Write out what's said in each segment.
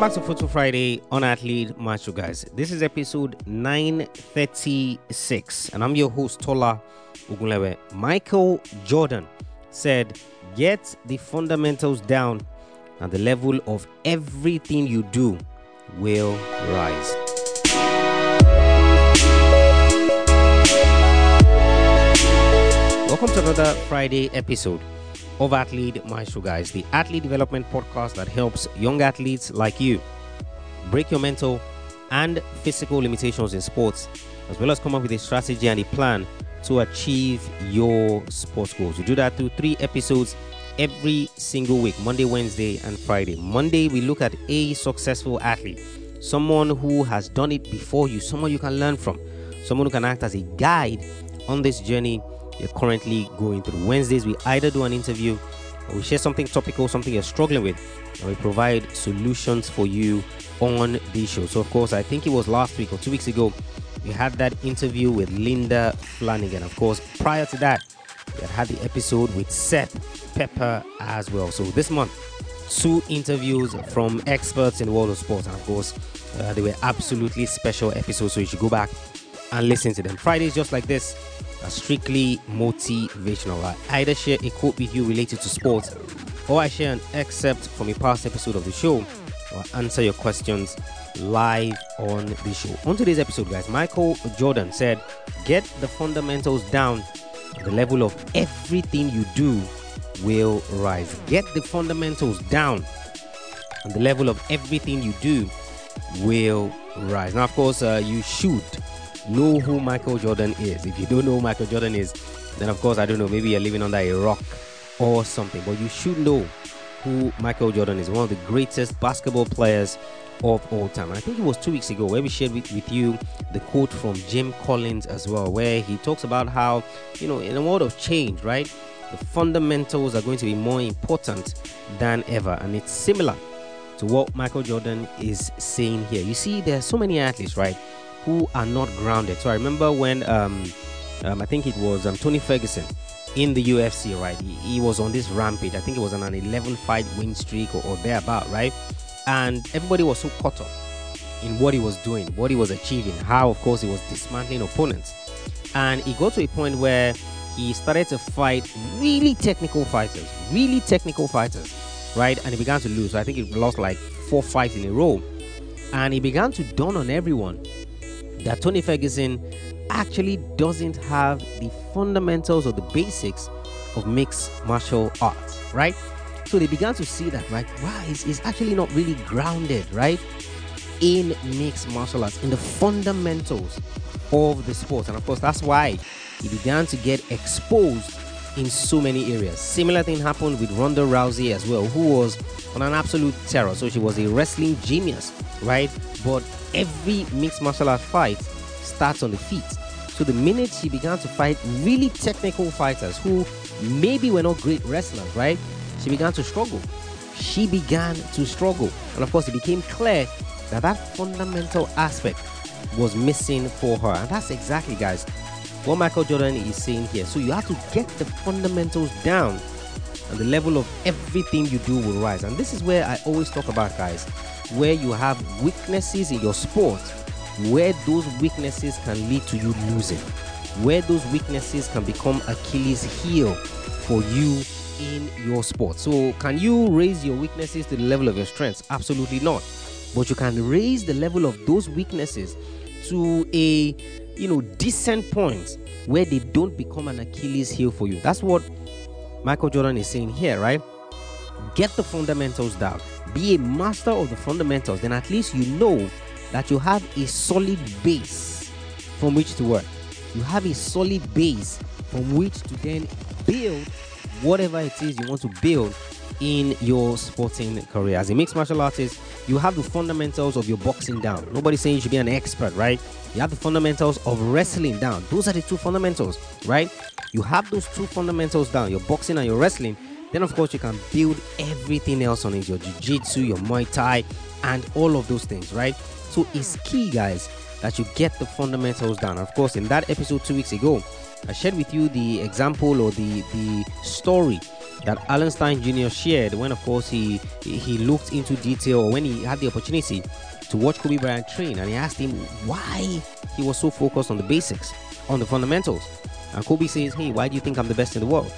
Welcome back to Football Friday on Athlete Maestro, guys. This is episode 936, and I'm your host, Tola Ugulewe. Michael Jordan said, "Get the fundamentals down, and the level of everything you do will rise." Welcome to another Friday episode of Athlete Maestro, guys, the athlete development podcast that helps young athletes like you break your mental and physical limitations in sports, as well as come up with a strategy and a plan to achieve your sports goals. We do that through 3 episodes every single week, Monday, Wednesday, and Friday. Monday, we look at a successful athlete, someone who has done it before you, someone you can learn from, someone who can act as a guide on this journey you're currently going through. Wednesdays, we either do an interview or we share something topical, something you're struggling with, and we provide solutions for you on the show. So, of course, I think it was last week or 2 weeks ago, we had that interview with Linda Flanagan. Of course, prior to that, we had the episode with Seth Pepper as well. So this month, 2 interviews from experts in the world of sports. And of course, they were absolutely special episodes, so you should go back and listen to them. Fridays just like this are strictly motivational. I either share a quote with you related to sports, or I share an excerpt from a past episode of the show, or I answer your questions live on the show. On today's episode, guys, Michael Jordan said, "Get the fundamentals down. The level of everything you do will rise." Get the fundamentals down, and the level of everything you do will rise. Now, of course, you should know who Michael Jordan is. If you don't know who Michael Jordan is, then of course, I don't know, maybe you're living under a rock or something, but you should know who Michael Jordan is, one of the greatest basketball players of all time. And I think it was 2 weeks ago where we shared with you the quote from Jim Collins as well, where he talks about how, you know, in a world of change, right, the fundamentals are going to be more important than ever. And it's similar to what Michael Jordan is saying here. You see, there are so many athletes, right, who are not grounded. So I remember when I think it was Tony Ferguson in the UFC, right? He was on this rampage. I think it was on an 11 fight win streak or thereabout, right? And everybody was so caught up in what he was doing, what he was achieving, how, of course, he was dismantling opponents. And he got to a point where he started to fight really technical fighters, right? And he began to lose. So I think he lost like 4 fights in a row. And he began to dawn on everyone that Tony Ferguson actually doesn't have the fundamentals or the basics of mixed martial arts, right? So they began to see that, right? Wow, he's actually not really grounded, right, in mixed martial arts, in the fundamentals of the sport. And of course, that's why he began to get exposed in so many areas. Similar thing happened with Ronda Rousey as well, who was on an absolute terror. So she was a wrestling genius, right? But every mixed martial art fight starts on the feet. So the minute she began to fight really technical fighters who maybe were not great wrestlers, right, she began to struggle. And of course, it became clear that that fundamental aspect was missing for her. And that's exactly, guys, what Michael Jordan is saying here. So you have to get the fundamentals down, and the level of everything you do will rise. And this is where I always talk about, guys, where you have weaknesses in your sport, where those weaknesses can lead to you losing, where those weaknesses can become Achilles' heel for you in your sport. So can you raise your weaknesses to the level of your strengths? Absolutely not. But you can raise the level of those weaknesses to a, you know, decent point where they don't become an Achilles' heel for you. That's what Michael Jordan is saying here, right? Get the fundamentals down. Be a master of the fundamentals. Then at least you know that you have a solid base from which to work. You have a solid base from which to then build whatever it is you want to build in your sporting career. As a mixed martial artist, you have the fundamentals of your boxing down. Nobody's saying you should be an expert, right? You have the fundamentals of wrestling down. Those are the 2 fundamentals, right? You have those 2 fundamentals down, your boxing and your wrestling. Then, of course, you can build everything else on it, your jiu-jitsu, your Muay Thai, and all of those things, right? So it's key, guys, that you get the fundamentals down. Of course, in that episode 2 weeks ago, I shared with you the example or the story that Alan Stein Jr. shared when, of course, he looked into detail, or when he had the opportunity to watch Kobe Bryant train, and he asked him why he was so focused on the basics, on the fundamentals. And Kobe says, hey, why do you think I'm the best in the world?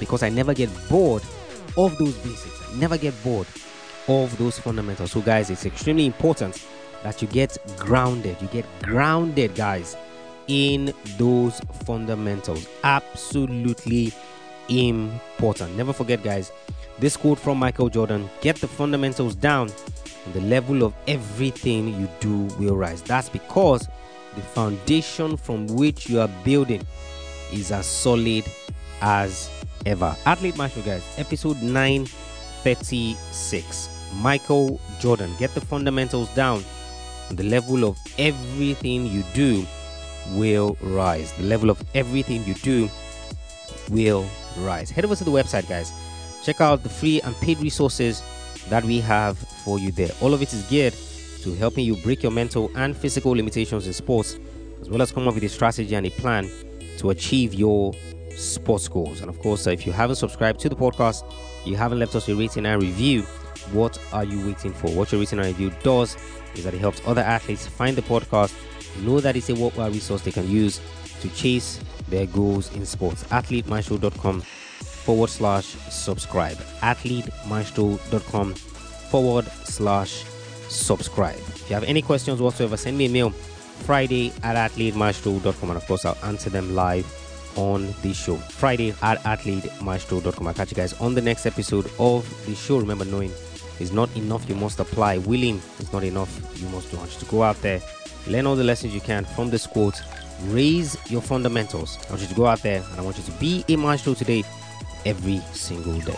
Because I never get bored of those basics. I never get bored of those fundamentals. So, guys, it's extremely important that you get grounded. You get grounded, guys, in those fundamentals. Absolutely important. Never forget, guys, this quote from Michael Jordan: get the fundamentals down and the level of everything you do will rise. That's because the foundation from which you are building is as solid as ever. Athlete Maestro, guys, episode 936. Michael Jordan: get the fundamentals down and the level of everything you do will rise. The level of everything you do will rise. Head over to the website, guys. Check out the free and paid resources that we have for you there. All of it is geared to helping you break your mental and physical limitations in sports, as well as come up with a strategy and a plan to achieve your sports goals. And of course, if you haven't subscribed to the podcast, you haven't left us a rating and review, what are you waiting for? What your rating and review does is that it helps other athletes find the podcast, know that it's a worthwhile resource they can use to chase their goals in sports. athletemaestro.com/subscribe. athletemaestro.com/subscribe. If you have any questions whatsoever, send me a mail, friday@athletemaestro.com, and of course I'll answer them live on the show. friday@athletemaestro.com. I'll catch you guys on the next episode of the show. Remember, knowing is not enough, you must apply. Willing is not enough, you must do. I want you to go out there, learn all the lessons you can from this quote, raise your fundamentals. I want you to go out there, and I want you to be a maestro today, every single day.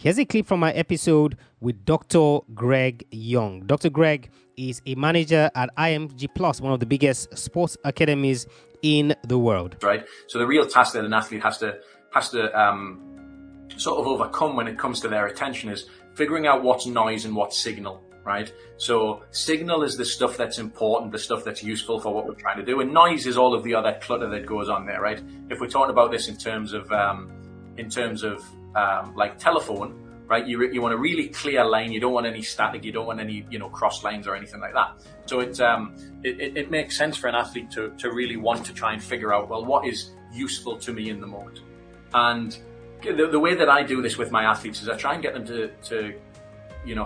Here's a clip from my episode with Dr. Greg Young. Dr. Greg is a manager at IMG Plus, one of the biggest sports academies in the world. Right. So the real task that an athlete has to sort of overcome when it comes to their attention is figuring out what's noise and what's signal. Right. So signal is the stuff that's important, the stuff that's useful for what we're trying to do, and noise is all of the other clutter that goes on there. Right. If we're talking about this in terms of like telephone, right? You want a really clear line. You don't want any static. You don't want any, cross lines or anything like that. So it makes sense for an athlete to really want to try and figure out, well, what is useful to me in the moment? And the way that I do this with my athletes is I try and get them to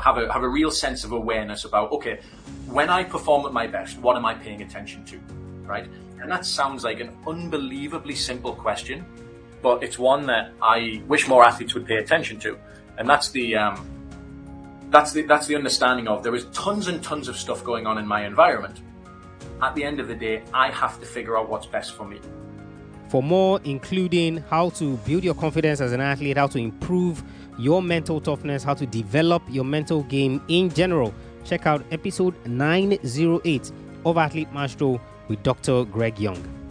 have a real sense of awareness about, okay, when I perform at my best, what am I paying attention to, right? And that sounds like an unbelievably simple question, but it's one that I wish more athletes would pay attention to, and that's the understanding of there is tons and tons of stuff going on in my environment. At the end of the day, I have to figure out what's best for me. For more, including how to build your confidence as an athlete, how to improve your mental toughness, how to develop your mental game in general, check out episode 908 of Athlete Maestro with Dr. Greg Young.